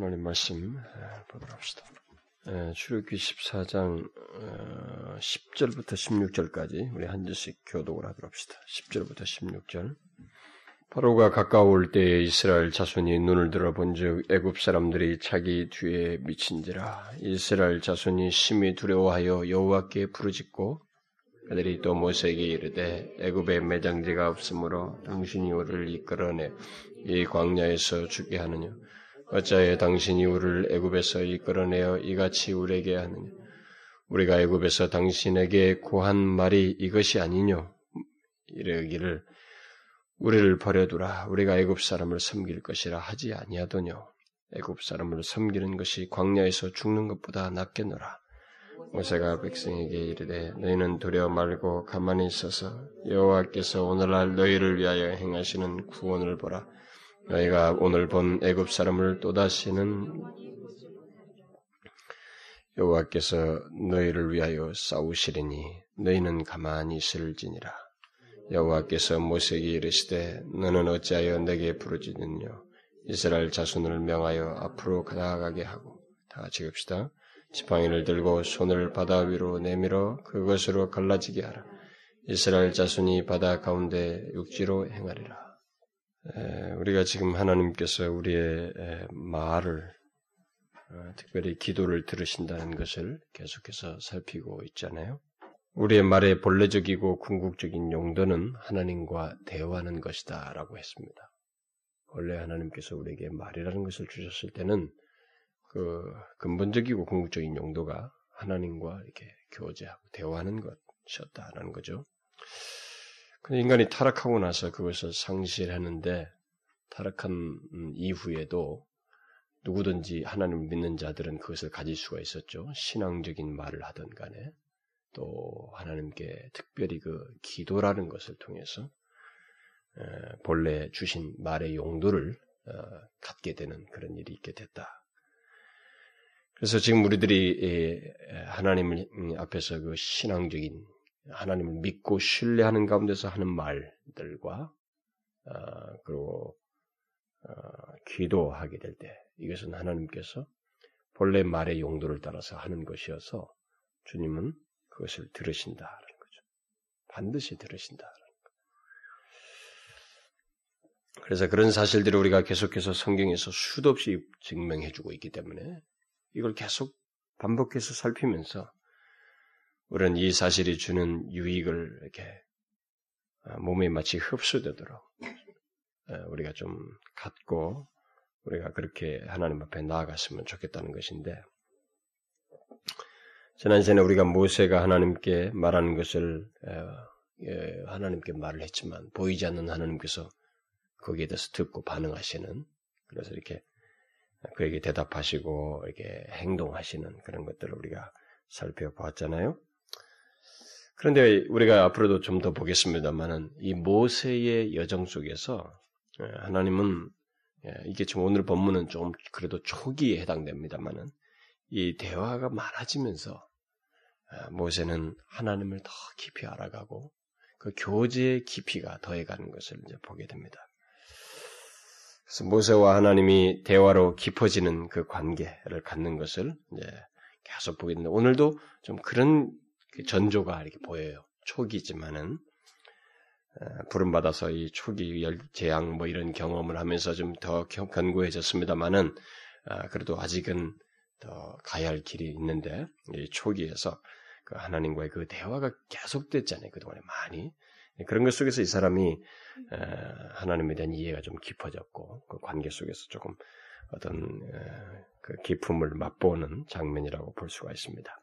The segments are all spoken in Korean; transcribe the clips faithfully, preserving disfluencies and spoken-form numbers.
하나님 말씀 보도록 합시다. 출애굽기 십사 장 십 절부터 십육 절까지 우리 한 절씩 교독을 하도록 합시다. 십 절부터 십육 절. 바로가 가까울 때에 이스라엘 자손이 눈을 들어본 즉 애굽 사람들이 자기 뒤에 미친지라. 이스라엘 자손이 심히 두려워하여 여호와께 부르짖고 그들이 또 모세에게 이르되 애굽에 매장지가 없으므로 당신이 우리를 이끌어내 이 광야에서 죽게 하느냐. 어찌하여 당신이 우리를 애굽에서 이끌어내어 이같이 우리에게 하느냐. 우리가 애굽에서 당신에게 고한 말이 이것이 아니뇨. 이르기를 우리를 버려두라. 우리가 애굽 사람을 섬길 것이라 하지 아니하더뇨. 애굽 사람을 섬기는 것이 광야에서 죽는 것보다 낫겠노라. 모세가 백성에게 이르되 너희는 두려워 말고 가만히 있어서 여호와께서 오늘날 너희를 위하여 행하시는 구원을 보라. 너희가 오늘 본 애굽 사람을 또다시는 여호와께서 너희를 위하여 싸우시리니 너희는 가만히 있을지니라. 여호와께서 모세에게 이르시되 너는 어찌하여 내게 부르짖느냐. 이스라엘 자손을 명하여 앞으로 나아가게 하고 다 같이 읽읍시다. 지팡이를 들고 손을 바다 위로 내밀어 그것으로 갈라지게 하라. 이스라엘 자손이 바다 가운데 육지로 행하리라. 우리가 지금 하나님께서 우리의 말을 특별히 기도를 들으신다는 것을 계속해서 살피고 있잖아요. 우리의 말의 본래적이고 궁극적인 용도는 하나님과 대화하는 것이다 라고 했습니다. 원래 하나님께서 우리에게 말이라는 것을 주셨을 때는 그 근본적이고 궁극적인 용도가 하나님과 이렇게 교제하고 대화하는 것이었다라는 거죠. 근데 인간이 타락하고 나서 그것을 상실하는데 타락한 이후에도 누구든지 하나님을 믿는 자들은 그것을 가질 수가 있었죠. 신앙적인 말을 하든 간에 또 하나님께 특별히 그 기도라는 것을 통해서 본래 주신 말의 용도를 갖게 되는 그런 일이 있게 됐다. 그래서 지금 우리들이 하나님 앞에서 그 신앙적인 하나님을 믿고 신뢰하는 가운데서 하는 말들과 어, 그리고 어, 기도하게 될 때 이것은 하나님께서 본래 말의 용도를 따라서 하는 것이어서 주님은 그것을 들으신다라는 거죠. 반드시 들으신다라는 거죠. 그래서 그런 사실들을 우리가 계속해서 성경에서 수도 없이 증명해주고 있기 때문에 이걸 계속 반복해서 살피면서 우리는 이 사실이 주는 유익을 이렇게 몸에 마치 흡수되도록 우리가 좀 갖고 우리가 그렇게 하나님 앞에 나아갔으면 좋겠다는 것인데, 지난 시간에 우리가 모세가 하나님께 말하는 것을 하나님께 말을 했지만 보이지 않는 하나님께서 거기에 대해서 듣고 반응하시는, 그래서 이렇게 그에게 대답하시고 이렇게 행동하시는 그런 것들을 우리가 살펴보았잖아요. 그런데 우리가 앞으로도 좀 더 보겠습니다만은 이 모세의 여정 속에서 하나님은 이게 지금 오늘 본문은 좀 그래도 초기에 해당됩니다만은 이 대화가 많아지면서 모세는 하나님을 더 깊이 알아가고 그 교제의 깊이가 더해가는 것을 이제 보게 됩니다. 그래서 모세와 하나님이 대화로 깊어지는 그 관계를 갖는 것을 이제 계속 보겠는데 오늘도 좀 그런 전조가 이렇게 보여요. 초기지만은 부름 받아서 이 초기 재앙 뭐 이런 경험을 하면서 좀 더 견고해졌습니다만은 그래도 아직은 더 가야 할 길이 있는데 이 초기에서 그 하나님과의 그 대화가 계속됐잖아요. 그동안에 많이 그런 것 속에서 이 사람이 하나님에 대한 이해가 좀 깊어졌고 그 관계 속에서 조금 어떤 그 기품을 맛보는 장면이라고 볼 수가 있습니다.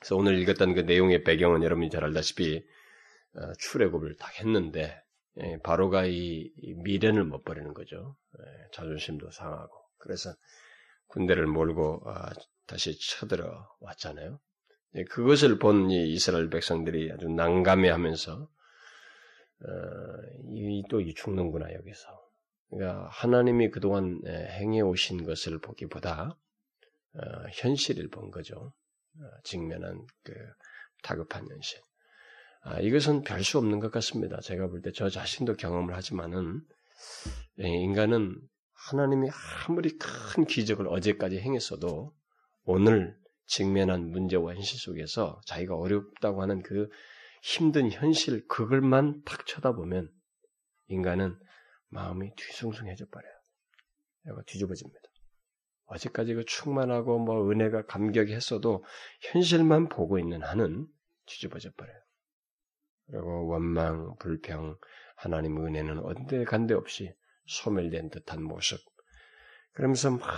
그래서 오늘 읽었던 그 내용의 배경은 여러분이 잘 알다시피 출애굽을 다 했는데 바로가 이 미련을 못 버리는 거죠. 자존심도 상하고 그래서 군대를 몰고 다시 쳐들어 왔잖아요. 그것을 본 이 이스라엘 백성들이 아주 난감해하면서 또 이 죽는구나 여기서. 그러니까 하나님이 그동안 행해 오신 것을 보기보다 어, 현실을 본 거죠. 어, 직면한 그 다급한 현실. 아, 이것은 별 수 없는 것 같습니다. 제가 볼 때 저 자신도 경험을 하지만은 인간은 하나님이 아무리 큰 기적을 어제까지 행했어도 오늘 직면한 문제와 현실 속에서 자기가 어렵다고 하는 그 힘든 현실 그걸만 탁 쳐다보면 인간은 마음이 뒤숭숭해져 버려요. 이거 뒤집어집니다. 어제까지 그 충만하고 뭐 은혜가 감격했어도 현실만 보고 있는 한은 뒤집어져 버려요. 그리고 원망, 불평, 하나님의 은혜는 어디 간데 없이 소멸된 듯한 모습. 그러면서 막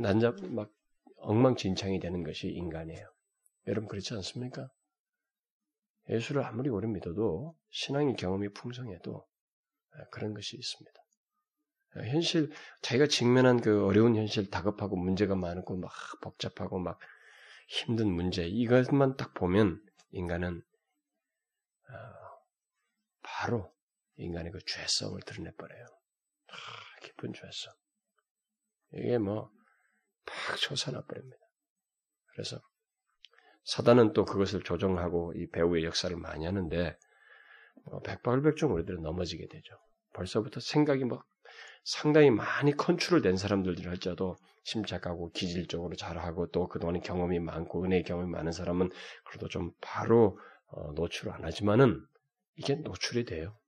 난잡 막 엉망진창이 되는 것이 인간이에요. 여러분 그렇지 않습니까? 예수를 아무리 오래 믿어도 신앙의 경험이 풍성해도 그런 것이 있습니다. 현실, 자기가 직면한 그 어려운 현실 다급하고 문제가 많고 막 복잡하고 막 힘든 문제, 이것만 딱 보면 인간은 바로 인간의 그 죄성을 드러내버려요. 아, 깊은 죄성. 이게 뭐 팍 솟아나버립니다. 그래서 사단은 또 그것을 조정하고 이 배후의 역사를 많이 하는데 뭐 백발백중 우리들은 넘어지게 되죠. 벌써부터 생각이 막 상당히 많이 컨트롤된 사람들이라 할지라도 침착하고 기질적으로 잘하고 또 그동안의 경험이 많고 은혜의 경험이 많은 사람은 그래도 좀 바로 어, 노출을 안 하지만은 이게 노출이 돼요.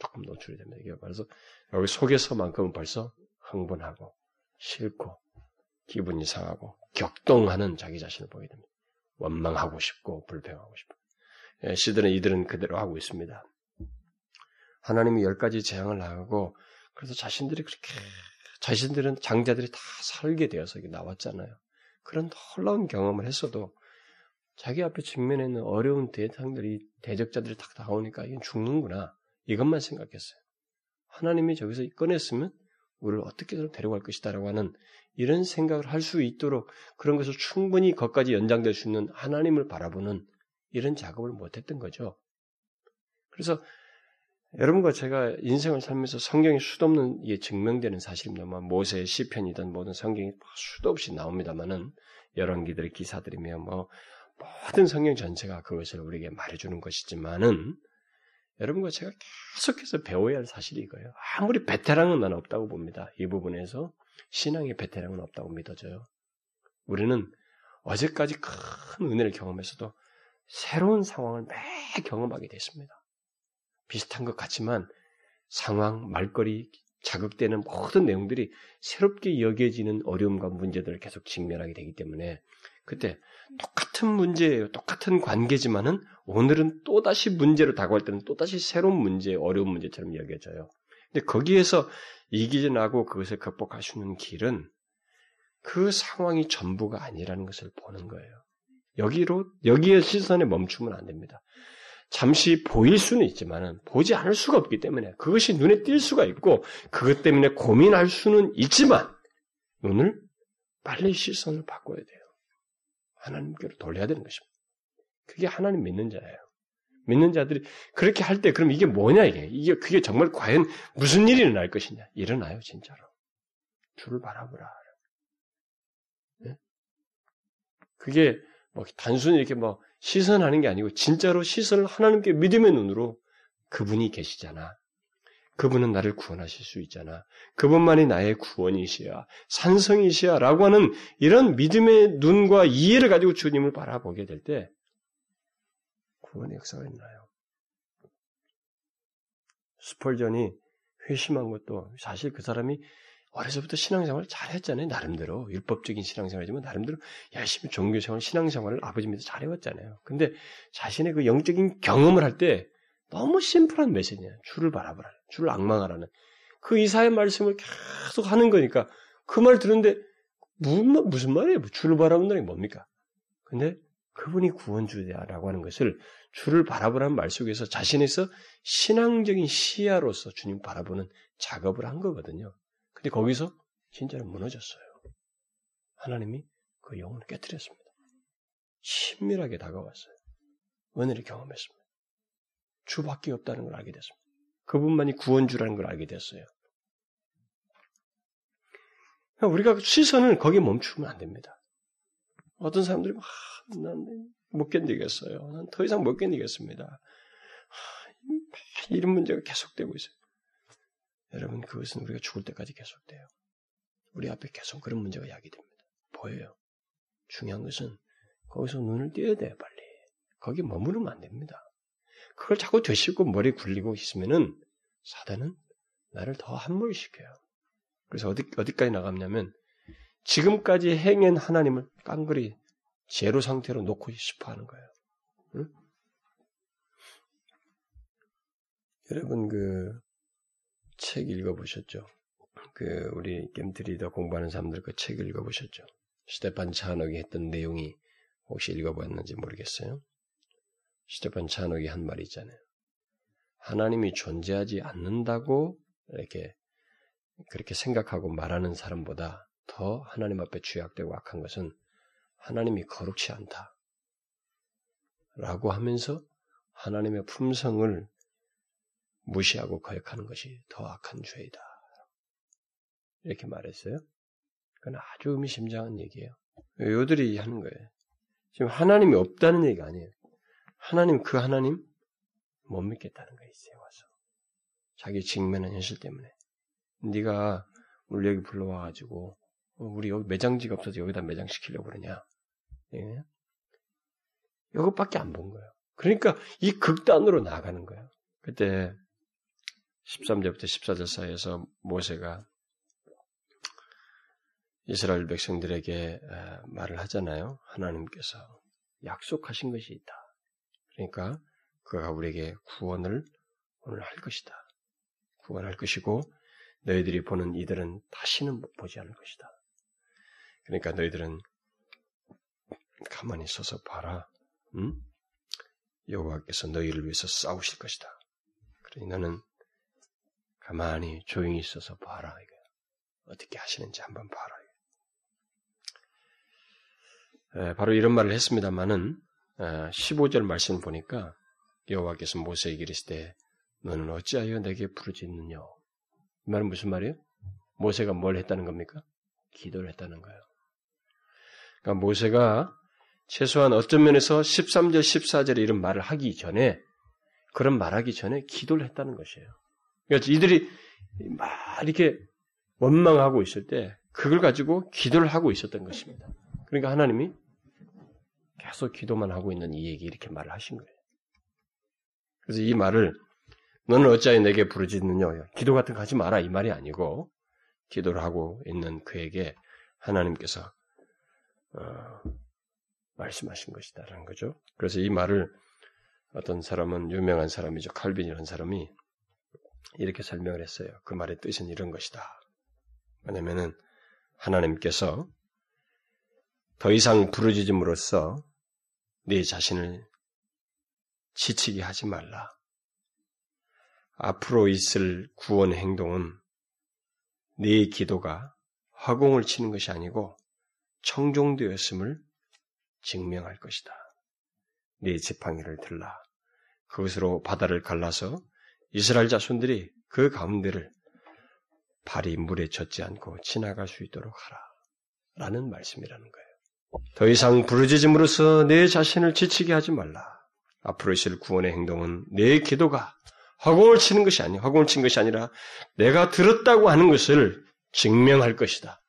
조금 노출이 됩니다. 이게 그래서 여기 속에서만큼은 벌써 흥분하고 싫고 기분이 상하고 격동하는 자기 자신을 보게 됩니다. 원망하고 싶고 불평하고 싶고. 예, 시들은 이들은 그대로 하고 있습니다. 하나님이 열 가지 재앙을 나가고 그래서 자신들이 그렇게, 자신들은 장자들이 다 살게 되어서 이게 나왔잖아요. 그런 놀라운 경험을 했어도 자기 앞에 직면해 있는 어려운 대상들이, 대적자들이 딱 나오니까 이건 죽는구나. 이것만 생각했어요. 하나님이 저기서 꺼냈으면 우리를 어떻게든 데려갈 것이다라고 하는 이런 생각을 할 수 있도록 그런 것을 충분히 거기까지 연장될 수 있는 하나님을 바라보는 이런 작업을 못했던 거죠. 그래서 여러분과 제가 인생을 살면서 성경이 수도 없는 이게 증명되는 사실입니다만 모세의 시편이든 모든 성경이 수도 없이 나옵니다만은 열왕기들의 기사들이며 뭐 모든 성경 전체가 그것을 우리에게 말해주는 것이지만은 여러분과 제가 계속해서 배워야 할 사실이 이거예요. 아무리 베테랑은 나는 없다고 봅니다. 이 부분에서 신앙의 베테랑은 없다고 믿어져요. 우리는 어제까지 큰 은혜를 경험했어도 새로운 상황을 매 경험하게 됐습니다. 비슷한 것 같지만 상황, 말거리, 자극되는 모든 내용들이 새롭게 여겨지는 어려움과 문제들을 계속 직면하게 되기 때문에 그때 똑같은 문제예요. 똑같은 관계지만은 오늘은 또다시 문제로 다가올 때는 또다시 새로운 문제, 어려운 문제처럼 여겨져요. 근데 거기에서 이기진하고 그것을 극복할 수 있는 길은 그 상황이 전부가 아니라는 것을 보는 거예요. 여기로, 여기에 시선에 멈추면 안 됩니다. 잠시 보일 수는 있지만 보지 않을 수가 없기 때문에 그것이 눈에 띌 수가 있고 그것 때문에 고민할 수는 있지만 눈을 빨리 시선을 바꿔야 돼요. 하나님께로 돌려야 되는 것입니다. 그게 하나님 믿는 자예요. 믿는 자들이 그렇게 할 때 그럼 이게 뭐냐 이게 이게 그게 정말 과연 무슨 일이 일어날 것이냐 일어나요 진짜로. 주를 바라보라. 네? 그게 뭐 단순히 이렇게 뭐 시선하는 게 아니고 진짜로 시선을 하나님께 믿음의 눈으로 그분이 계시잖아. 그분은 나를 구원하실 수 있잖아. 그분만이 나의 구원이시야. 산성이시야. 라고 하는 이런 믿음의 눈과 이해를 가지고 주님을 바라보게 될 때 구원의 역사가 있나요? 스펄전이 회심한 것도 사실 그 사람이 어려서부터 신앙생활을 잘했잖아요. 나름대로. 율법적인 신앙생활이지만 나름대로 열심히 종교생활, 신앙생활을 아버지 밑에서 잘해왔잖아요. 근데 자신의 그 영적인 경험을 할 때 너무 심플한 메시지예요. 주를 바라보라. 주를 악망하라는. 그 이사의 말씀을 계속 하는 거니까 그 말 듣는데 무슨, 무슨 말이에요? 주를 바라본다는 게 뭡니까? 근데 그분이 구원주야라고 하는 것을 주를 바라보라는 말 속에서 자신에서 신앙적인 시야로서 주님 바라보는 작업을 한 거거든요. 근데 거기서 진짜로 무너졌어요. 하나님이 그 영혼을 깨뜨렸습니다. 친밀하게 다가왔어요. 은혜를 경험했습니다. 주밖에 없다는 걸 알게 됐습니다. 그분만이 구원주라는 걸 알게 됐어요. 우리가 시선을 거기에 멈추면 안 됩니다. 어떤 사람들이 아, 난 못 견디겠어요. 난 더 이상 못 견디겠습니다. 아, 이런 문제가 계속되고 있어요. 여러분 그것은 우리가 죽을 때까지 계속돼요. 우리 앞에 계속 그런 문제가 야기됩니다. 보여요. 중요한 것은 거기서 눈을 떼야 돼, 빨리. 거기 머무르면 안 됩니다. 그걸 자꾸 되씹고 머리 굴리고 있으면은 사단은 나를 더 함몰시켜요. 그래서 어디, 어디까지 나가냐면 지금까지 행한 하나님을 깡그리 제로 상태로 놓고 싶어 하는 거예요. 응? 여러분, 그, 책 읽어보셨죠? 그, 우리 겜트리더 공부하는 사람들 그 책 읽어보셨죠? 스테판 차녹이 했던 내용이 혹시 읽어봤는지 모르겠어요? 스테판 차녹이 한 말이 있잖아요. 하나님이 존재하지 않는다고 이렇게, 그렇게 생각하고 말하는 사람보다 더 하나님 앞에 죄악되고 악한 것은 하나님이 거룩치 않다. 라고 하면서 하나님의 품성을 무시하고 거역하는 것이 더 악한 죄이다. 이렇게 말했어요. 그건 아주 의미심장한 얘기예요. 요들이 하는 거예요. 지금 하나님이 없다는 얘기가 아니에요. 하나님, 그 하나님 못 믿겠다는 거예요. 이제 와서. 자기 직면한 현실 때문에. 네가 우리 여기 불러와가지고 우리 여기 매장지가 없어서 여기다 매장시키려고 그러냐. 예? 이것밖에 안 본 거예요. 그러니까 이 극단으로 나아가는 거예요. 그때 십삼 절부터 십사 절 사이에서 모세가 이스라엘 백성들에게 말을 하잖아요. 하나님께서 약속하신 것이 있다. 그러니까 그가 우리에게 구원을 오늘 할 것이다. 구원할 것이고 너희들이 보는 이들은 다시는 보지 않을 것이다. 그러니까 너희들은 가만히 서서 봐라. 응? 여호와께서 너희를 위해서 싸우실 것이다. 그러니 너는 가만히 조용히 있어서 봐라. 이거야. 어떻게 하시는지 한번 봐라. 에, 바로 이런 말을 했습니다마는 십오 절 말씀을 보니까 여호와께서 모세에게 이르시되 너는 어찌하여 내게 부르짖느냐. 이 말은 무슨 말이에요? 모세가 뭘 했다는 겁니까? 기도를 했다는 거예요. 그러니까 모세가 최소한 어떤 면에서 십삼 절, 십사 절에 이런 말을 하기 전에 그런 말하기 전에 기도를 했다는 것이에요. 그러니까 이들이 막 이렇게 원망하고 있을 때 그걸 가지고 기도를 하고 있었던 것입니다. 그러니까 하나님이 계속 기도만 하고 있는 이 얘기 이렇게 말을 하신 거예요. 그래서 이 말을 너는 어찌하여 내게 부르짖느냐 기도 같은 거 하지 마라 이 말이 아니고 기도를 하고 있는 그에게 하나님께서 어, 말씀하신 것이다라는 거죠. 그래서 이 말을 어떤 사람은 유명한 사람이죠. 칼빈이라는 사람이 이렇게 설명을 했어요. 그 말의 뜻은 이런 것이다. 왜냐면은 하나님께서 더 이상 부르짖음으로써 네 자신을 지치게 하지 말라. 앞으로 있을 구원 행동은 네 기도가 화공을 치는 것이 아니고 청종되었음을 증명할 것이다. 네 지팡이를 들라. 그것으로 바다를 갈라서 이스라엘 자손들이 그 가운데를 발이 물에 젖지 않고 지나갈 수 있도록 하라. 라는 말씀이라는 거예요. 더 이상 부르짖음으로써 내 자신을 지치게 하지 말라. 앞으로 있을 구원의 행동은 내 기도가 화공을 치는 것이 아니야. 화공을 친 것이 아니라 내가 들었다고 하는 것을 증명할 것이다.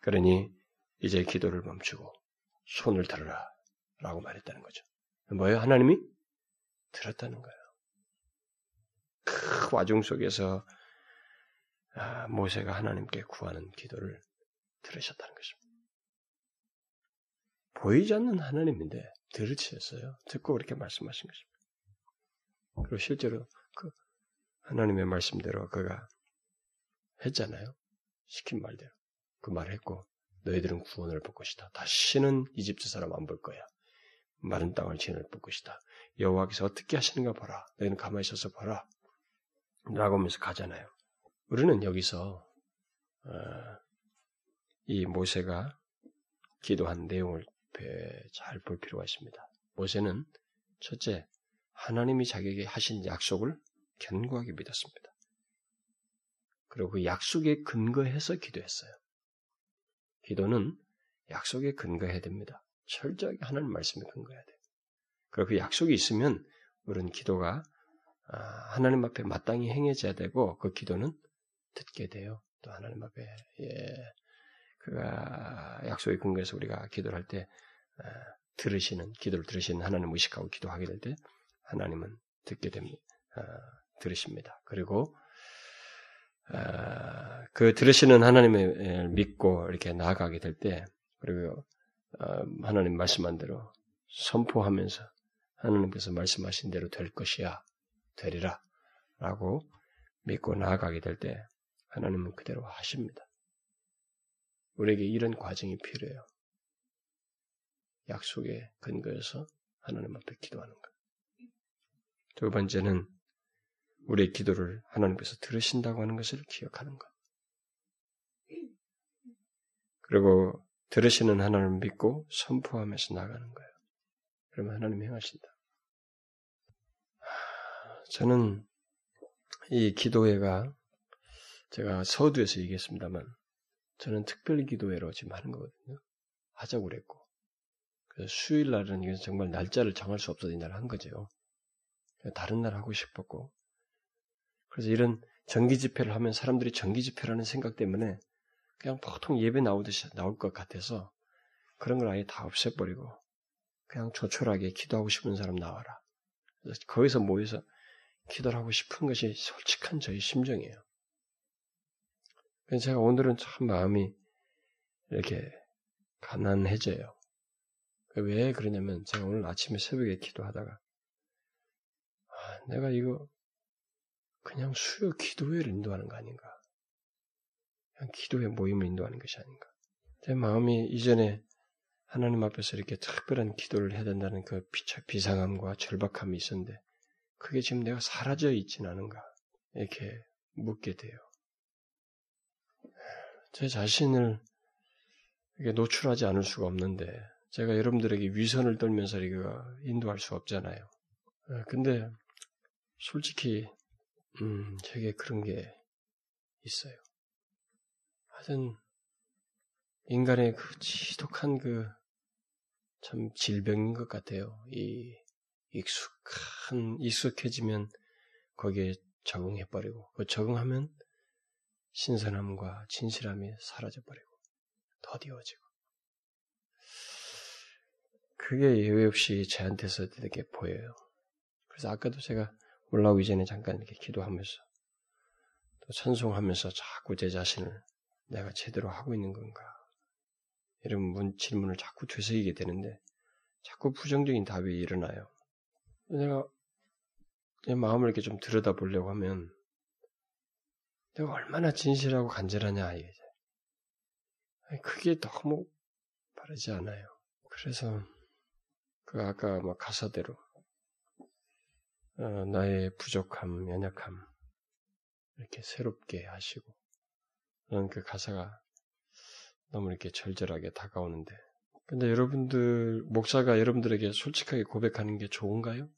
그러니 이제 기도를 멈추고 손을 들어라. 라고 말했다는 거죠. 뭐예요? 하나님이 들었다는 거예요. 그 와중 속에서 아, 모세가 하나님께 구하는 기도를 들으셨다는 것입니다. 보이지 않는 하나님인데 들으셨어요. 듣고 그렇게 말씀하신 것입니다. 그리고 실제로 그 하나님의 말씀대로 그가 했잖아요. 시킨 말대로. 그 말을 했고 너희들은 구원을 볼 것이다. 다시는 이집트 사람 안 볼 거야. 마른 땅을 지을 볼 것이다. 여호와께서 어떻게 하시는가 보라. 너희는 가만히 있어서 보라. 라고 하면서 가잖아요. 우리는 여기서 이 모세가 기도한 내용을 잘 볼 필요가 있습니다. 모세는 첫째, 하나님이 자기에게 하신 약속을 견고하게 믿었습니다. 그리고 그 약속에 근거해서 기도했어요. 기도는 약속에 근거해야 됩니다. 철저하게 하나님 말씀에 근거해야 돼요. 그리고 그 약속이 있으면 우리는 기도가 하나님 앞에 마땅히 행해져야 되고 그 기도는 듣게 돼요. 또 하나님 앞에 예, 그가 약속의 근거에서 우리가 기도할 때 어, 들으시는 기도를 들으시는 하나님을 의식하고 기도하게 될 때 하나님은 듣게 됩니다. 어, 들으십니다. 그리고 어, 그 들으시는 하나님을 믿고 이렇게 나아가게 될 때 그리고 어, 하나님 말씀한 대로 선포하면서 하나님께서 말씀하신 대로 될 것이야 되리라 라고 믿고 나아가게 될 때 하나님은 그대로 하십니다. 우리에게 이런 과정이 필요해요. 약속에 근거해서 하나님 앞에 기도하는 것. 두 번째는 우리의 기도를 하나님께서 들으신다고 하는 것을 기억하는 것. 그리고 들으시는 하나님을 믿고 선포하면서 나가는 거예요. 그러면 하나님이 행하신다. 저는 이 기도회가 제가 서두에서 얘기했습니다만 저는 특별 기도회로 지금 하는 거거든요. 하자고 그랬고 그래서 수요일날은 정말 날짜를 정할 수 없어서 이날 한 거죠. 다른 날 하고 싶었고 그래서 이런 정기집회를 하면 사람들이 정기집회라는 생각 때문에 그냥 보통 예배 나오듯이 나올 것 같아서 그런 걸 아예 다 없애버리고 그냥 조촐하게 기도하고 싶은 사람 나와라. 그래서 거기서 모여서 기도를 하고 싶은 것이 솔직한 저희 심정이에요. 그래서 제가 오늘은 참 마음이 이렇게 가난해져요. 왜 그러냐면 제가 오늘 아침에 새벽에 기도하다가 아, 내가 이거 그냥 수요 기도회를 인도하는 거 아닌가. 그냥 기도회 모임을 인도하는 것이 아닌가. 제 마음이 이전에 하나님 앞에서 이렇게 특별한 기도를 해야 된다는 그 비상함과 절박함이 있었는데 그게 지금 내가 사라져 있진 않은가 이렇게 묻게 돼요. 제 자신을 이렇게 노출하지 않을 수가 없는데 제가 여러분들에게 위선을 떨면서 이거 인도할 수 없잖아요. 근데 솔직히 음, 제게 그런 게 있어요. 하여튼 인간의 그 지독한 그 참 질병인 것 같아요. 이 익숙한, 익숙해지면 거기에 적응해버리고, 그 적응하면 신선함과 진실함이 사라져버리고, 더디워지고. 그게 예외 없이 제한테서 되게 보여요. 그래서 아까도 제가 올라오기 전에 잠깐 이렇게 기도하면서, 또 찬송하면서 자꾸 제 자신을 내가 제대로 하고 있는 건가. 이런 문, 질문을 자꾸 되새기게 되는데, 자꾸 부정적인 답이 일어나요. 내가 내 마음을 이렇게 좀 들여다보려고 하면 내가 얼마나 진실하고 간절하냐 이게 그게 너무 바르지 않아요. 그래서 그 아까 막 가사대로 어, 나의 부족함, 연약함 이렇게 새롭게 하시고 저는 그 가사가 너무 이렇게 절절하게 다가오는데 근데 여러분들 목사가 여러분들에게 솔직하게 고백하는 게 좋은가요?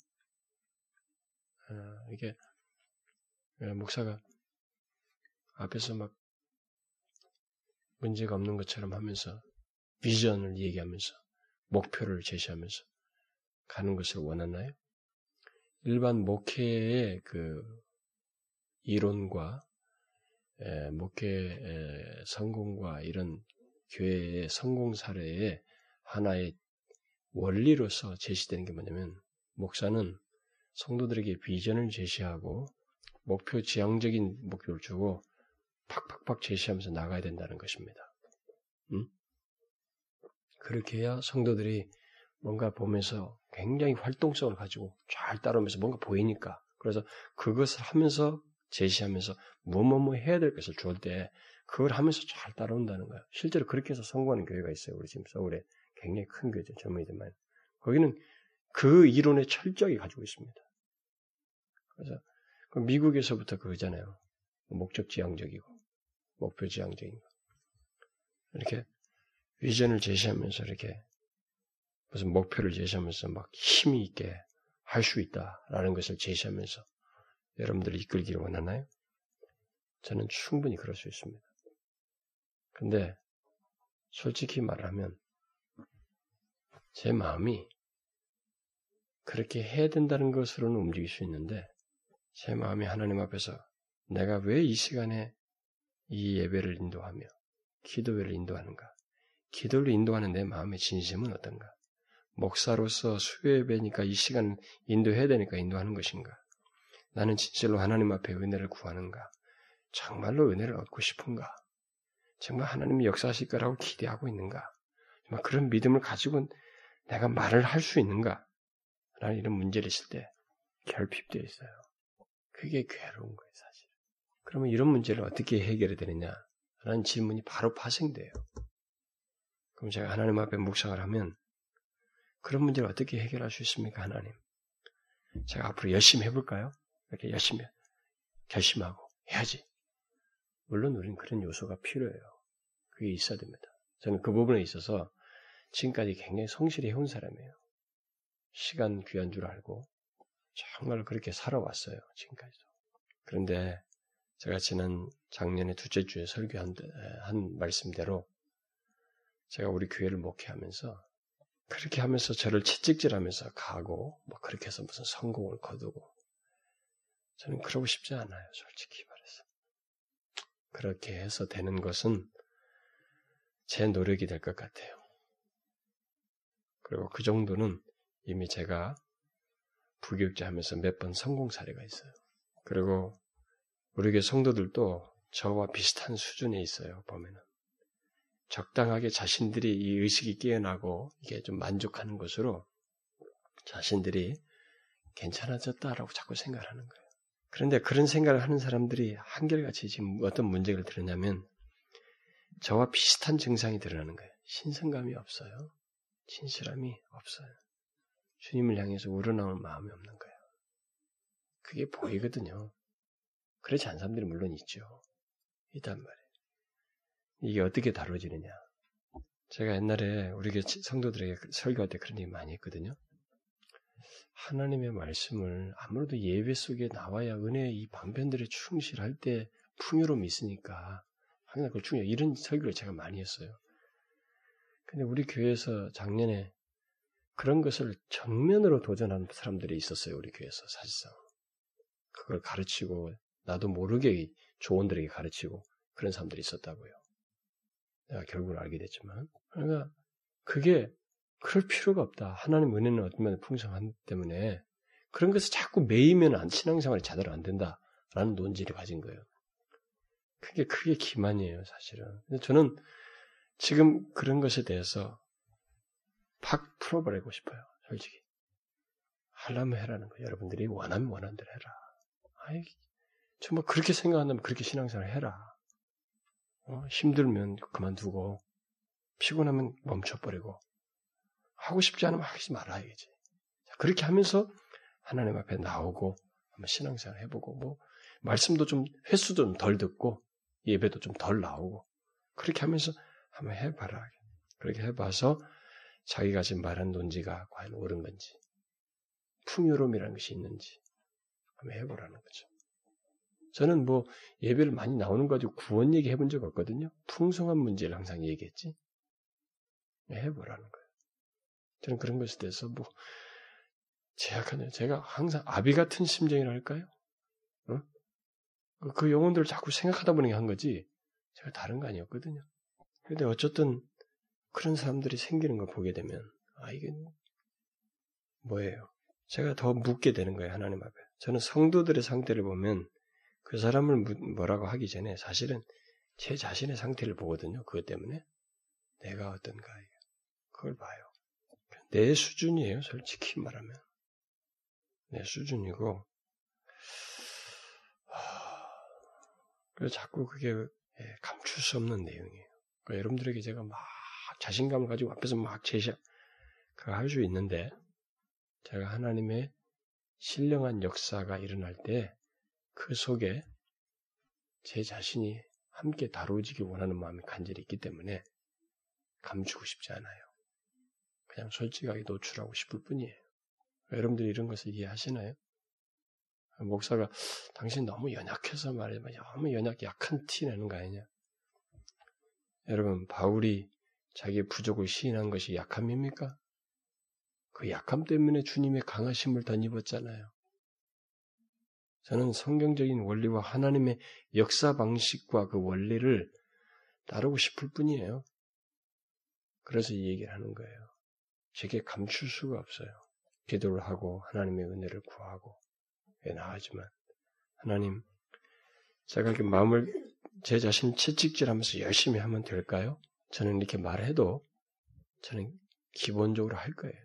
아, 이게 목사가 앞에서 막 문제가 없는 것처럼 하면서 비전을 얘기하면서 목표를 제시하면서 가는 것을 원하나요? 일반 목회의 그 이론과 에, 목회의 성공과 이런 교회의 성공 사례의 하나의 원리로서 제시되는 게 뭐냐면 목사는 성도들에게 비전을 제시하고 목표 지향적인 목표를 주고 팍팍팍 제시하면서 나가야 된다는 것입니다. 음? 그렇게 해야 성도들이 뭔가 보면서 굉장히 활동성을 가지고 잘 따라오면서 뭔가 보이니까 그래서 그것을 하면서 제시하면서 뭐뭐뭐 해야 될 것을 줄 때 그걸 하면서 잘 따라온다는 거예요. 실제로 그렇게 해서 성공하는 교회가 있어요. 우리 지금 서울에 굉장히 큰 교회죠. 젊은이들만. 거기는 그 이론에 철저히 가지고 있습니다. 그래서 미국에서부터 그거잖아요. 목적지향적이고 목표지향적인 거. 이렇게 비전을 제시하면서 이렇게 무슨 목표를 제시하면서 막 힘이 있게 할 수 있다라는 것을 제시하면서 여러분들을 이끌기를 원하나요? 저는 충분히 그럴 수 있습니다. 근데 솔직히 말하면 제 마음이 그렇게 해야 된다는 것으로는 움직일 수 있는데 제 마음이 하나님 앞에서 내가 왜 이 시간에 이 예배를 인도하며 기도회를 인도하는가? 기도를 인도하는 내 마음의 진심은 어떤가? 목사로서 수요예배니까 이 시간 인도해야 되니까 인도하는 것인가? 나는 진실로 하나님 앞에 은혜를 구하는가? 정말로 은혜를 얻고 싶은가? 정말 하나님이 역사하실 거라고 기대하고 있는가? 정말 그런 믿음을 가지고 내가 말을 할 수 있는가? 라는 이런 문제를 있을 때 결핍되어 있어요. 그게 괴로운 거예요, 사실. 그러면 이런 문제를 어떻게 해결해야 되느냐? 라는 질문이 바로 파생돼요. 그럼 제가 하나님 앞에 묵상을 하면 그런 문제를 어떻게 해결할 수 있습니까, 하나님? 제가 앞으로 열심히 해볼까요? 이렇게 열심히 결심하고 해야지. 물론 우리는 그런 요소가 필요해요. 그게 있어야 됩니다. 저는 그 부분에 있어서 지금까지 굉장히 성실히 해온 사람이에요. 시간 귀한 줄 알고 정말 그렇게 살아왔어요, 지금까지도. 그런데 제가 지난 작년에 둘째 주에 설교한 한 말씀대로 제가 우리 교회를 목회하면서 그렇게 하면서 저를 채찍질하면서 가고 뭐 그렇게 해서 무슨 성공을 거두고 저는 그러고 싶지 않아요, 솔직히 말해서. 그렇게 해서 되는 것은 제 노력이 될 것 같아요. 그리고 그 정도는 이미 제가 부교육자 하면서 몇 번 성공 사례가 있어요. 그리고 우리 교회 성도들도 저와 비슷한 수준에 있어요, 보면은. 적당하게 자신들이 이 의식이 깨어나고 이게 좀 만족하는 것으로 자신들이 괜찮아졌다라고 자꾸 생각을 하는 거예요. 그런데 그런 생각을 하는 사람들이 한결같이 지금 어떤 문제를 드러냐면 저와 비슷한 증상이 드러나는 거예요. 신성감이 없어요. 진실함이 없어요. 주님을 향해서 우러나올 마음이 없는 거예요. 그게 보이거든요. 그렇지 않은 사람들이 물론 있죠. 있단 말이에요. 이게 어떻게 다뤄지느냐. 제가 옛날에 우리 성도들에게 설교할 때 그런 얘기 많이 했거든요. 하나님의 말씀을 아무래도 예배 속에 나와야 은혜의 이 방편들에 충실할 때 풍요로움이 있으니까 항상 그걸 중요해. 이런 설교를 제가 많이 했어요. 근데 우리 교회에서 작년에 그런 것을 정면으로 도전하는 사람들이 있었어요. 우리 교회에서 사실상. 그걸 가르치고 나도 모르게 조원들에게 가르치고 그런 사람들이 있었다고요. 내가 결국은 알게 됐지만. 그러니까 그게 그럴 필요가 없다. 하나님 은혜는 얼마나 풍성하기 때문에 그런 것을 자꾸 매이면 안 신앙생활이 제대로 안 된다라는 논지를 가진 거예요. 그게 그게 기만이에요, 사실은. 근데 저는 지금 그런 것에 대해서 팍 풀어버리고 싶어요, 솔직히. 하려면 해라는 거예요. 여러분들이 원하면 원하는 대로 해라. 아이, 정말 그렇게 생각한다면 그렇게 신앙생활 해라. 어? 힘들면 그만두고 피곤하면 멈춰버리고. 하고 싶지 않으면 하지 말아야지. 그렇게 하면서 하나님 앞에 나오고 한번 신앙생활 해보고 뭐 말씀도 좀 횟수도 좀 덜 듣고 예배도 좀 덜 나오고 그렇게 하면서 한번 해봐라. 그렇게 해봐서 자기가 지금 말한 논지가 과연 옳은 건지 풍요로움이라는 것이 있는지 한번 해보라는 거죠. 저는 뭐 예배를 많이 나오는 거 가지고 구원 얘기 해본 적 없거든요. 풍성한 문제를 항상 얘기했지. 해보라는 거예요. 저는 그런 것에 대해서 뭐 제약하냐. 제가 항상 아비 같은 심정이라 할까요? 어? 그 영혼들을 자꾸 생각하다 보니 한 거지 제가 다른 거 아니었거든요. 그런데 어쨌든 그런 사람들이 생기는 걸 보게 되면 아 이게 뭐예요? 제가 더 묻게 되는 거예요. 하나님 앞에. 저는 성도들의 상태를 보면 그 사람을 뭐라고 하기 전에 사실은 제 자신의 상태를 보거든요. 그것 때문에 내가 어떤가 그걸 봐요. 내 수준이에요, 솔직히 말하면. 내 수준이고, 그래서 자꾸 그게 감출 수 없는 내용이에요. 그러니까 여러분들에게 제가 막 자신감을 가지고 앞에서 막 제시할 수 있는데, 제가 하나님의 신령한 역사가 일어날 때, 그 속에 제 자신이 함께 다루어지기 원하는 마음이 간절히 있기 때문에, 감추고 싶지 않아요. 그냥 솔직하게 노출하고 싶을 뿐이에요. 여러분들이 이런 것을 이해하시나요? 목사가 당신 너무 연약해서 말해, 너무 연약, 약한 티 내는 거 아니냐? 여러분, 바울이 자기의 부족을 시인한 것이 약함입니까? 그 약함 때문에 주님의 강하심을 덧입었잖아요. 저는 성경적인 원리와 하나님의 역사 방식과 그 원리를 따르고 싶을 뿐이에요. 그래서 이 얘기를 하는 거예요. 제게 감출 수가 없어요. 기도를 하고 하나님의 은혜를 구하고 나아지만 하나님, 제가 이렇게 마음을 제 자신 채찍질하면서 열심히 하면 될까요? 저는 이렇게 말해도 저는 기본적으로 할 거예요.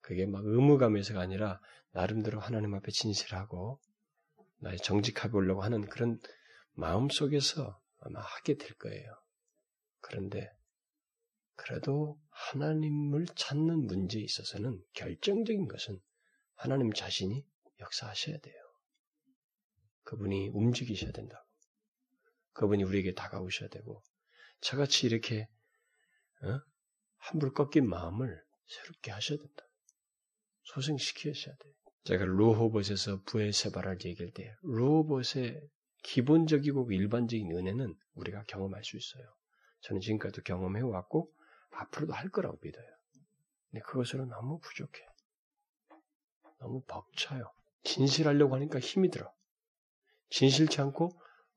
그게 막 의무감에서가 아니라 나름대로 하나님 앞에 진실하고 나의 정직하게 오려고 하는 그런 마음 속에서 아마 하게 될 거예요. 그런데 그래도 하나님을 찾는 문제에 있어서는 결정적인 것은 하나님 자신이 역사하셔야 돼요. 그분이 움직이셔야 된다고. 그분이 우리에게 다가오셔야 되고 저같이 이렇게 어? 함부로 꺾인 마음을 새롭게 하셔야 된다. 소생시키셔야 돼요. 제가 르호봇에서 브에세바를 얘기할 때 르호봇의 기본적이고 일반적인 은혜는 우리가 경험할 수 있어요. 저는 지금까지도 경험해왔고 앞으로도 할 거라고 믿어요. 근데 그것으로 너무 부족해. 너무 벅차요. 진실하려고 하니까 힘이 들어. 진실치 않고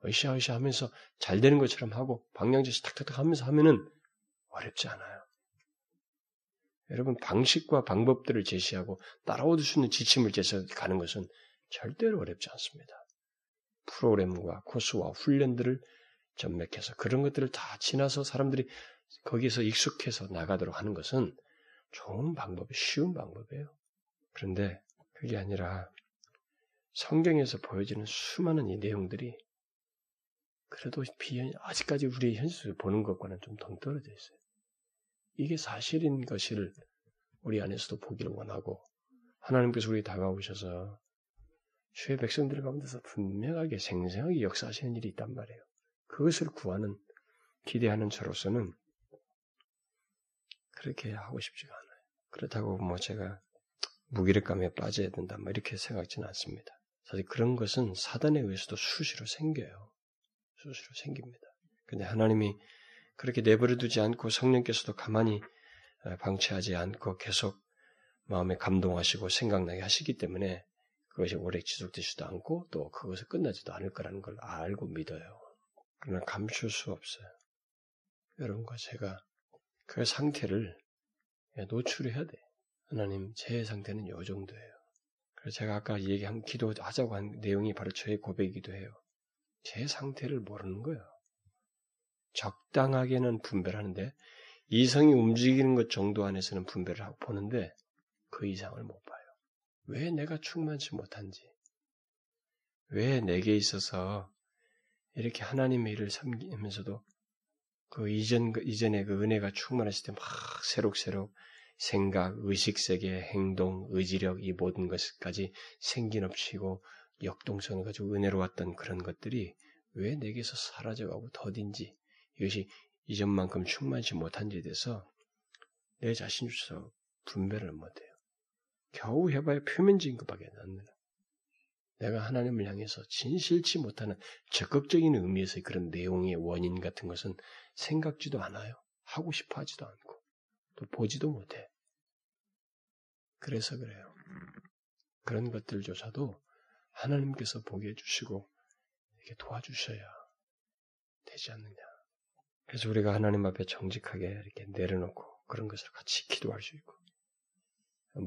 으쌰으쌰 하면서 잘 되는 것처럼 하고 방향제시 탁탁탁 하면서 하면은 어렵지 않아요. 여러분 방식과 방법들을 제시하고 따라올 수 있는 지침을 제시하고 가는 것은 절대로 어렵지 않습니다. 프로그램과 코스와 훈련들을 점맥해서 그런 것들을 다 지나서 사람들이 거기에서 익숙해서 나가도록 하는 것은 좋은 방법이 쉬운 방법이에요. 그런데 그게 아니라 성경에서 보여지는 수많은 이 내용들이 그래도 비현, 아직까지 우리의 현실을 보는 것과는 좀 동떨어져 있어요. 이게 사실인 것을 우리 안에서도 보기를 원하고 하나님께서 우리에게 다가오셔서 주의 백성들 가운데서 분명하게 생생하게 역사하시는 일이 있단 말이에요. 그것을 구하는, 기대하는 저로서는 그렇게 하고 싶지가 않아요. 그렇다고 뭐 제가 무기력감에 빠져야 된다, 뭐 이렇게 생각지는 않습니다. 사실 그런 것은 사단에 의해서도 수시로 생겨요. 수시로 생깁니다. 근데 하나님이 그렇게 내버려두지 않고 성령께서도 가만히 방치하지 않고 계속 마음에 감동하시고 생각나게 하시기 때문에 그것이 오래 지속되지도 않고 또 그것이 끝나지도 않을 거라는 걸 알고 믿어요. 그러나 감출 수 없어요. 여러분과 제가 그 상태를 노출해야 돼. 하나님, 제 상태는 이 정도예요. 그래서 제가 아까 얘기한 기도하자고 한 내용이 바로 저의 고백이기도 해요. 제 상태를 모르는 거예요. 적당하게는 분별하는데 이성이 움직이는 것 정도 안에서는 분별을 하고 보는데 그 이상을 못 봐요. 왜 내가 충만치 못한지, 왜 내게 있어서 이렇게 하나님의 일을 섬기면서도 그 이전, 그 이전에 그 은혜가 충만했을 때 막 새록새록 생각, 의식세계, 행동, 의지력 이 모든 것까지 생기넘치고 역동성을 가지고 은혜로웠던 그런 것들이 왜 내게서 사라져가고 더딘지 이것이 이전만큼 충만치 못한지에 대해서 내 자신조차 분별을 못해요. 겨우 해봐야 표면적인 것밖에 안 나요. 내가 하나님을 향해서 진실치 못하는 적극적인 의미에서의 그런 내용의 원인 같은 것은 생각지도 않아요. 하고 싶어 하지도 않고 또 보지도 못해. 그래서 그래요. 그런 것들조차도 하나님께서 보게 해주시고 이렇게 도와주셔야 되지 않느냐. 그래서 우리가 하나님 앞에 정직하게 이렇게 내려놓고 그런 것을 같이 기도할 수 있고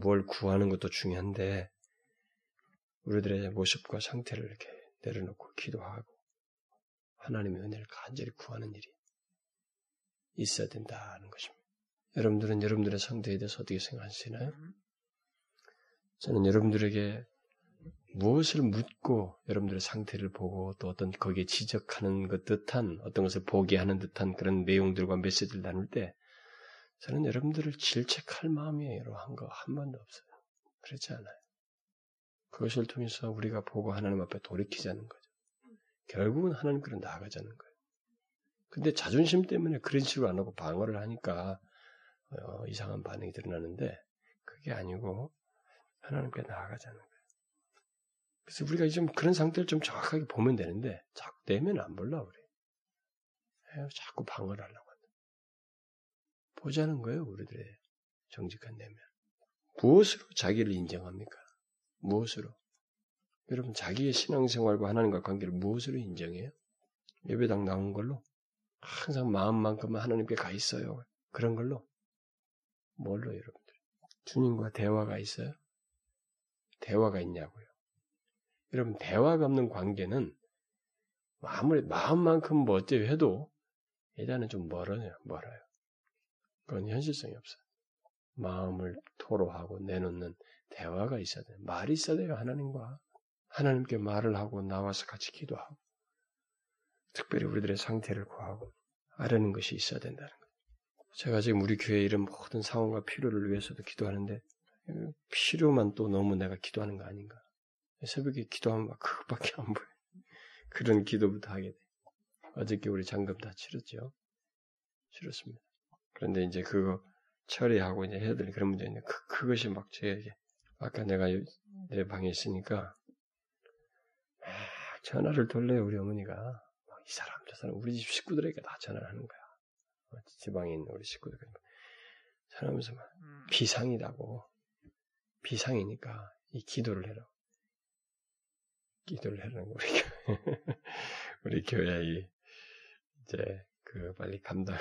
뭘 구하는 것도 중요한데 우리들의 모습과 상태를 이렇게 내려놓고 기도하고 하나님의 은혜를 간절히 구하는 일이 있어야 된다는 것입니다. 여러분들은 여러분들의 상태에 대해서 어떻게 생각하시나요? 저는 여러분들에게 무엇을 묻고 여러분들의 상태를 보고 또 어떤 거기에 지적하는 것 듯한 어떤 것을 보게 하는 듯한 그런 내용들과 메시지를 나눌 때 저는 여러분들을 질책할 마음으로 한 거 한 번도 없어요. 그렇지 않아요. 그것을 통해서 우리가 보고 하나님 앞에 돌이키자는 거죠. 결국은 하나님께로 나아가자는 거예요. 근데 자존심 때문에 그런 식으로 안 하고 방어를 하니까 어, 이상한 반응이 드러나는데 그게 아니고 하나님께 나아가자는 거예요. 그래서 우리가 좀 그런 상태를 좀 정확하게 보면 되는데 자꾸 내면 안 볼라 그래. 자꾸 방어를 하려고 한다. 보자는 거예요. 우리들의 정직한 내면. 무엇으로 자기를 인정합니까? 무엇으로? 여러분 자기의 신앙생활과 하나님과 관계를 무엇으로 인정해요? 예배당 나온 걸로? 항상 마음만큼은 하나님께 가 있어요. 그런 걸로? 뭘로 여러분들? 주님과 대화가 있어요? 대화가 있냐고요. 여러분 대화가 없는 관계는 아무리 마음만큼 멋대로 해도 일단은 좀 멀어요. 멀어요. 그건 현실성이 없어요. 마음을 토로하고 내놓는 대화가 있어야 돼요. 말이 있어야 돼요. 하나님과. 하나님께 말을 하고 나와서 같이 기도하고 특별히 우리들의 상태를 구하고 아뢰는 것이 있어야 된다는 거예요. 제가 지금 우리 교회에 이런 모든 상황과 필요를 위해서도 기도하는데 필요만 또 너무 내가 기도하는 거 아닌가. 새벽에 기도하면 막 그것밖에 안 보여요. 그런 기도부터 하게 돼. 어저께 우리 장금 다 치렀죠? 치렀습니다. 그런데 이제 그거 처리하고 이제 해야 될 그런 문제인데 그, 그것이 막 저에게 아까 내가 내 방에 있으니까 막 전화를 돌려요. 우리 어머니가 막 이 사람 저 사람 우리 집 식구들에게 다 전화를 하는 거야. 지방에 있는 우리 식구들 전화하면서 막 비상이라고 비상이니까 이 기도를 해라. 기도를 하는 거, 우리 교회. 우리 교회에, 이제, 그, 빨리 감당,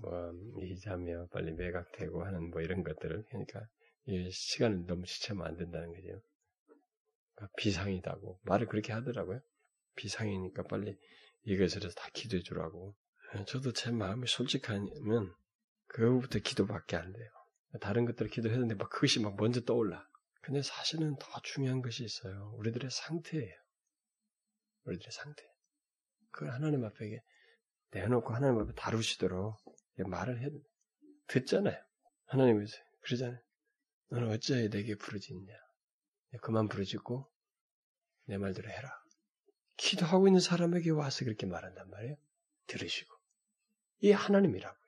뭐, 이자며, 빨리 매각되고 하는 뭐 이런 것들을, 그러니까, 이 시간을 너무 지체하면 안 된다는 거죠. 그러니까 비상이다고. 말을 그렇게 하더라고요. 비상이니까 빨리 이것저것 다 기도해 주라고. 저도 제 마음이 솔직하면, 그거부터 기도밖에 안 돼요. 다른 것들을 기도했는데, 막 그것이 막 먼저 떠올라. 근데 사실은 더 중요한 것이 있어요. 우리들의 상태예요. 우리들의 상태. 그걸 하나님 앞에 내놓고 하나님 앞에 다루시도록 말을 해야 됩니다. 듣잖아요. 하나님께서 그러잖아요. 너는 어찌하여 내게 부르짖냐. 그만 부르짖고 내 말대로 해라. 기도하고 있는 사람에게 와서 그렇게 말한단 말이에요. 들으시고. 이게 하나님이라고요.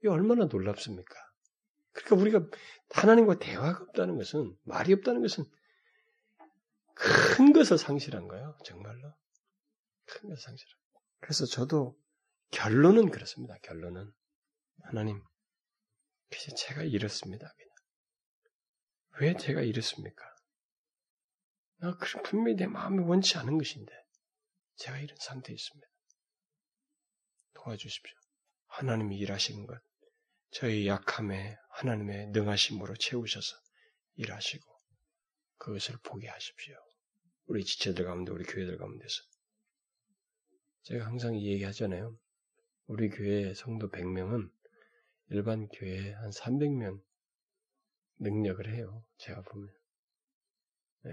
이게 얼마나 놀랍습니까? 그러니까 우리가 하나님과 대화가 없다는 것은, 말이 없다는 것은 큰 것을 상실한 거예요. 정말로. 큰 것을 상실한 거예요. 그래서 저도 결론은 그렇습니다. 결론은. 하나님, 그래서 제가 이렇습니다. 그냥. 왜 제가 이렇습니까? 나 분명히 내 마음이 원치 않은 것인데 제가 이런 상태에 있습니다. 도와주십시오. 하나님이 일하시는 것. 저희 약함에 하나님의 능하심으로 채우셔서 일하시고 그것을 보게 하십시오. 우리 지체들 가운데 우리 교회들 가운데서 제가 항상 얘기하잖아요. 우리 교회 성도 백 명은 일반 교회 한 삼백 명 능력을 해요. 제가 보면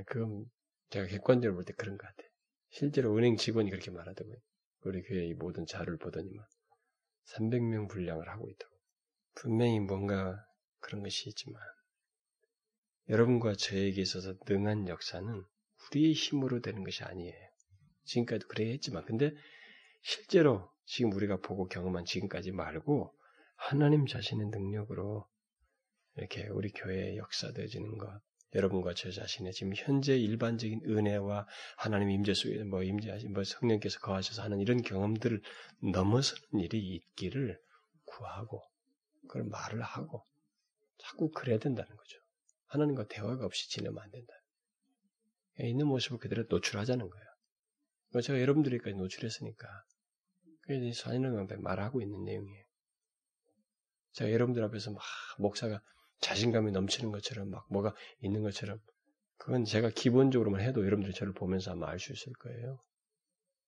그건 제가 객관적으로 볼 때 그런 것 같아요. 실제로 은행 직원이 그렇게 말하더군요. 우리 교회의 모든 자료를 보더니만 삼백 명 분량을 하고 있다고. 분명히 뭔가 그런 것이 있지만 여러분과 저에게 있어서 능한 역사는 우리의 힘으로 되는 것이 아니에요. 지금까지도 그래야 했지만 근데 실제로 지금 우리가 보고 경험한 지금까지 말고 하나님 자신의 능력으로 이렇게 우리 교회의 역사되어지는 것 여러분과 저 자신의 지금 현재 일반적인 은혜와 하나님 임재 속에 뭐 임재하신 뭐 성령께서 거하셔서 하는 이런 경험들을 넘어서는 일이 있기를 구하고 그런 말을 하고 자꾸 그래야 된다는 거죠. 하나님과 대화가 없이 지내면 안 된다. 있는 모습을 그대로 노출하자는 거예요. 제가 여러분들에게까지 노출했으니까 그게 사인왕한테 말하고 있는 내용이에요. 제가 여러분들 앞에서 막 목사가 자신감이 넘치는 것처럼 막 뭐가 있는 것처럼 그건 제가 기본적으로만 해도 여러분들이 저를 보면서 아마 알 수 있을 거예요.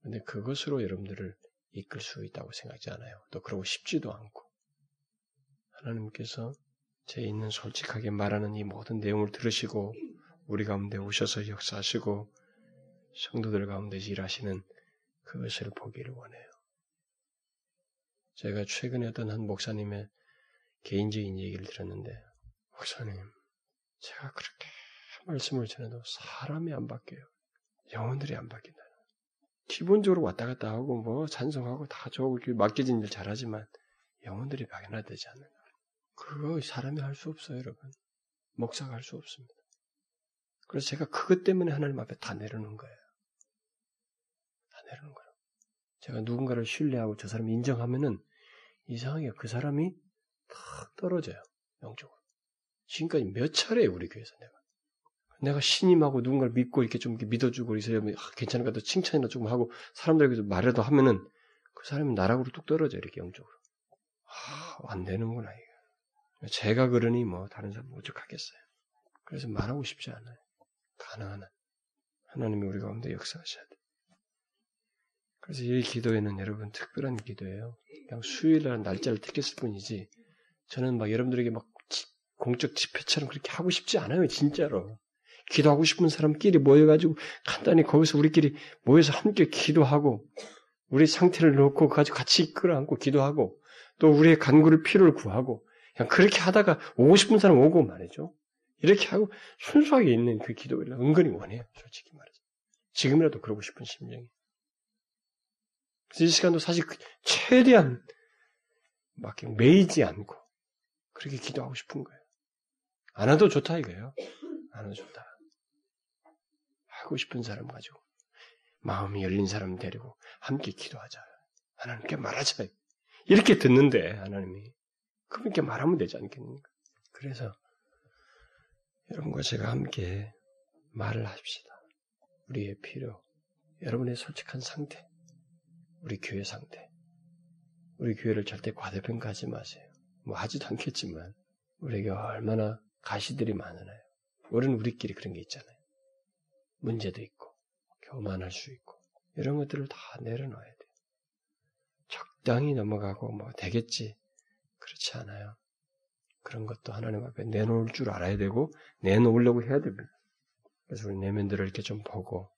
근데 그것으로 여러분들을 이끌 수 있다고 생각하지 않아요. 또 그러고 싶지도 않고 하나님께서 제 있는 솔직하게 말하는 이 모든 내용을 들으시고 우리 가운데 오셔서 역사하시고 성도들 가운데 일하시는 그것을 보기를 원해요. 제가 최근에 어떤 한 목사님의 개인적인 얘기를 들었는데 목사님, 제가 그렇게 말씀을 전해도 사람이 안 바뀌어요. 영혼들이 안 바뀐다. 기본적으로 왔다 갔다 하고 뭐 찬성하고 다 저거 맡겨진 일 잘하지만 영혼들이 변화되지 않는 거예요. 그거 사람이 할 수 없어요, 여러분. 목사가 할 수 없습니다. 그래서 제가 그것 때문에 하나님 앞에 다 내려놓은 거예요. 다 내려놓은 거예요. 제가 누군가를 신뢰하고 저 사람을 인정하면은 이상하게 그 사람이 탁 떨어져요, 영적으로. 지금까지 몇 차례 우리 교회에서 내가 내가 신임하고 누군가를 믿고 이렇게 좀 이렇게 믿어주고 그래서 아, 괜찮은가 또 칭찬이나 조금 하고 사람들에게도 말이라도 하면은 그 사람이 나락으로 뚝 떨어져 이렇게 영적으로. 아, 안 되는구나 이거. 제가 그러니 뭐 다른 사람 어떡하겠어요. 그래서 말하고 싶지 않아요. 가능하나 하나님이 우리 가운데 역사하셔야 돼. 그래서 이 기도에는 여러분 특별한 기도예요. 그냥 수요일이라는 날짜를 택했을 뿐이지 저는 막 여러분들에게 막 공적 집회처럼 그렇게 하고 싶지 않아요. 진짜로. 기도하고 싶은 사람끼리 모여가지고 간단히 거기서 우리끼리 모여서 함께 기도하고 우리 상태를 놓고 같이 이끌어안고 기도하고 또 우리의 간구를 필요를 구하고 그냥 그렇게 하다가 오고 싶은 사람 오고 말이죠. 이렇게 하고 순수하게 있는 그 기도를 은근히 원해요. 솔직히 말해서. 지금이라도 그러고 싶은 심정이. 이 시간도 사실 최대한 막 매이지 않고 그렇게 기도하고 싶은 거예요. 안 해도 좋다 이거예요. 안 해도 좋다. 하고 싶은 사람 가지고 마음이 열린 사람 데리고 함께 기도하자. 하나님께 말하자. 이렇게 듣는데 하나님이 그분께 말하면 되지 않겠는가. 그래서 여러분과 제가 함께 말을 합시다. 우리의 필요, 여러분의 솔직한 상태, 우리 교회 상태. 우리 교회를 절대 과대평가하지 마세요. 뭐 하지도 않겠지만 우리에게 얼마나 가시들이 많으나요. 우리는 우리끼리 그런 게 있잖아요. 문제도 있고 교만할 수 있고 이런 것들을 다 내려놔야 돼요. 적당히 넘어가고 뭐 되겠지. 그렇지 않아요. 그런 것도 하나님 앞에 내놓을 줄 알아야 되고 내놓으려고 해야 됩니다. 그래서 우리 내면들을 이렇게 좀 보고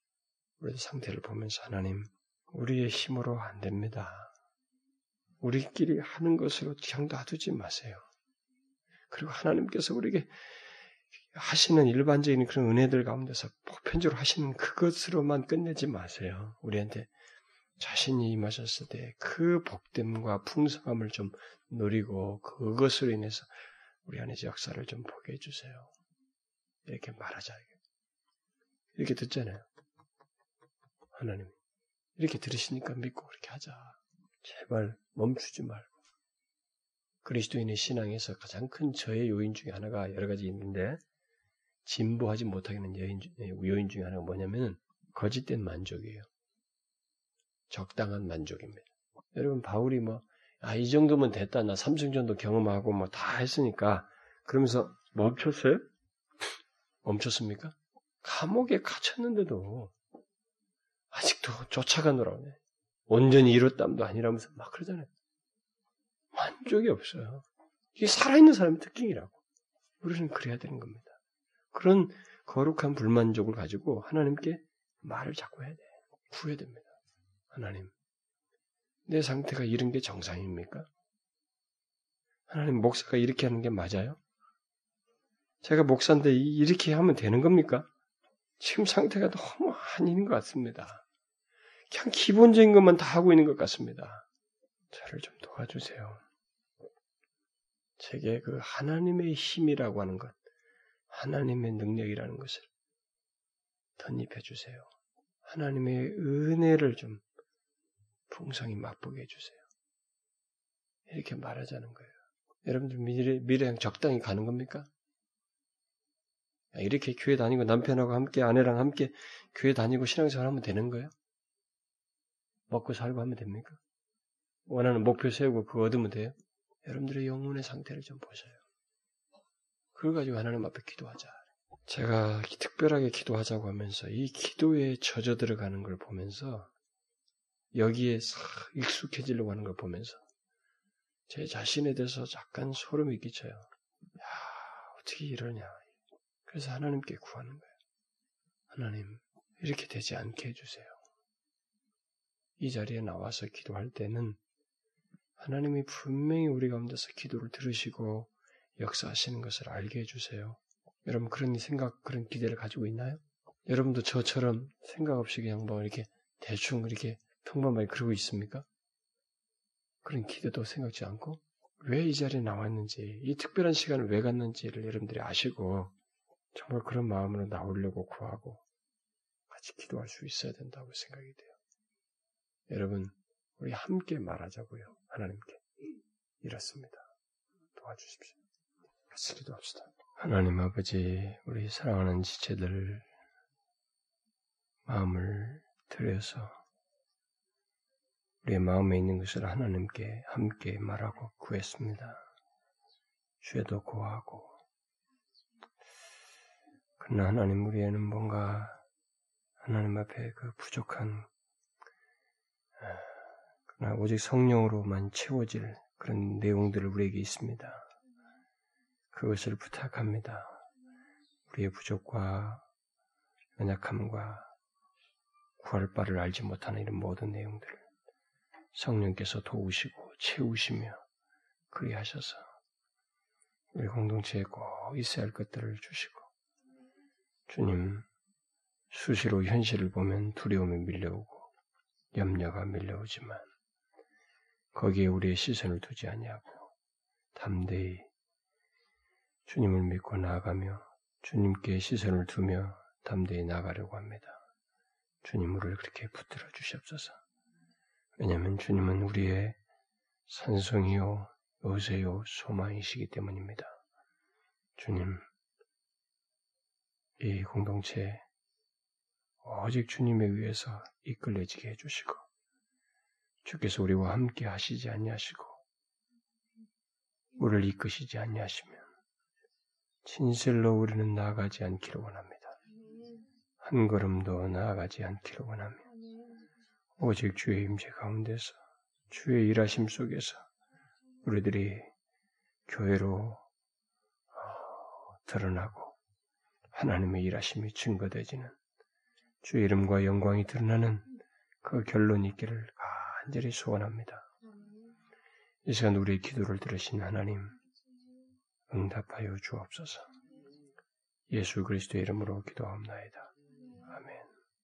우리도 상태를 보면서 하나님 우리의 힘으로 안 됩니다. 우리끼리 하는 것으로 그냥 놔두지 마세요. 그리고 하나님께서 우리에게 하시는 일반적인 그런 은혜들 가운데서 보편적으로 하시는 그것으로만 끝내지 마세요. 우리한테 자신이 임하셨을 때 그 복됨과 풍성함을 좀 누리고 그것으로 인해서 우리 안의 역사를 좀 보게 해주세요. 이렇게 말하자. 이렇게 듣잖아요. 하나님. 이렇게 들으시니까 믿고 그렇게 하자. 제발 멈추지 말고. 그리스도인의 신앙에서 가장 큰 저의 요인 중에 하나가 여러 가지 있는데 진보하지 못하게 하는 요인, 요인 중에 하나가 뭐냐면 거짓된 만족이에요. 적당한 만족입니다. 여러분 바울이 뭐 아, 이 정도면 됐다. 나 삼성전도 경험하고 뭐 다 했으니까 그러면서 멈췄어요? 멈췄습니까? 감옥에 갇혔는데도 아직도 쫓아가느라 오네. 온전히 이뤘담도 아니라면서 막 그러잖아요. 만족이 없어요. 이게 살아있는 사람의 특징이라고. 우리는 그래야 되는 겁니다. 그런 거룩한 불만족을 가지고 하나님께 말을 자꾸 해야 돼. 구해야 됩니다. 하나님, 내 상태가 이런 게 정상입니까? 하나님, 목사가 이렇게 하는 게 맞아요? 제가 목사인데 이렇게 하면 되는 겁니까? 지금 상태가 너무 아닌 것 같습니다. 그냥 기본적인 것만 다 하고 있는 것 같습니다. 저를 좀 도와주세요. 제게 그 하나님의 힘이라고 하는 것, 하나님의 능력이라는 것을 덧입혀주세요. 하나님의 은혜를 좀 풍성히 맛보게 해주세요. 이렇게 말하자는 거예요. 여러분들 미래, 미래랑 적당히 가는 겁니까? 이렇게 교회 다니고 남편하고 함께 아내랑 함께 교회 다니고 신앙생활 하면 되는 거예요? 먹고 살고 하면 됩니까? 원하는 목표 세우고 그거 얻으면 돼요? 여러분들의 영혼의 상태를 좀 보세요. 그걸 가지고 하나님 앞에 기도하자. 제가 특별하게 기도하자고 하면서 이 기도에 젖어 들어가는 걸 보면서 여기에 싹 익숙해지려고 하는 걸 보면서 제 자신에 대해서 약간 소름이 끼쳐요. 야, 어떻게 이러냐. 그래서 하나님께 구하는 거예요. 하나님, 이렇게 되지 않게 해주세요. 이 자리에 나와서 기도할 때는 하나님이 분명히 우리 가운데서 기도를 들으시고 역사하시는 것을 알게 해주세요. 여러분 그런 생각, 그런 기대를 가지고 있나요? 여러분도 저처럼 생각 없이 그냥 뭐 이렇게 대충 이렇게 평범하게 그러고 있습니까? 그런 기대도 생각지 않고 왜 이 자리에 나왔는지, 이 특별한 시간을 왜 갔는지를 여러분들이 아시고 정말 그런 마음으로 나오려고 구하고 같이 기도할 수 있어야 된다고 생각이 돼요. 여러분, 우리 함께 말하자고요. 하나님께. 이렇습니다. 도와주십시오. 같이 기도합시다. 하나님 아버지, 우리 사랑하는 지체들 마음을 들여서 우리의 마음에 있는 것을 하나님께 함께 말하고 구했습니다. 죄도 고하고, 그러나 하나님, 우리에는 뭔가 하나님 앞에 그 부족한, 그러나 오직 성령으로만 채워질 그런 내용들을 우리에게 있습니다. 그것을 부탁합니다. 우리의 부족과 연약함과 구할 바를 알지 못하는 이런 모든 내용들을 성령께서 도우시고 채우시며 그리하셔서 우리 공동체에 꼭 있어야 할 것들을 주시고, 주님, 수시로 현실을 보면 두려움이 밀려오고 염려가 밀려오지만 거기에 우리의 시선을 두지 아니하고 담대히 주님을 믿고 나아가며 주님께 시선을 두며 담대히 나가려고 합니다. 주님을 그렇게 붙들어 주시옵소서. 왜냐하면 주님은 우리의 산성이요 요새요 소망이시기 때문입니다. 주님, 이 공동체 오직 주님에 의해서 이끌려지게 해주시고, 주께서 우리와 함께 하시지 아니하시고 우리를 이끄시지 아니하시면 진실로 우리는 나아가지 않기를 원합니다. 한 걸음도 나아가지 않기를 원하며 오직 주의 임재 가운데서, 주의 일하심 속에서 우리들이 교회로 드러나고 하나님의 일하심이 증거되지는, 주의 이름과 영광이 드러나는 그 결론이 있기를 간절히 소원합니다. 이 시간 우리의 기도를 들으신 하나님, 응답하여 주옵소서. 예수 그리스도의 이름으로 기도하옵나이다.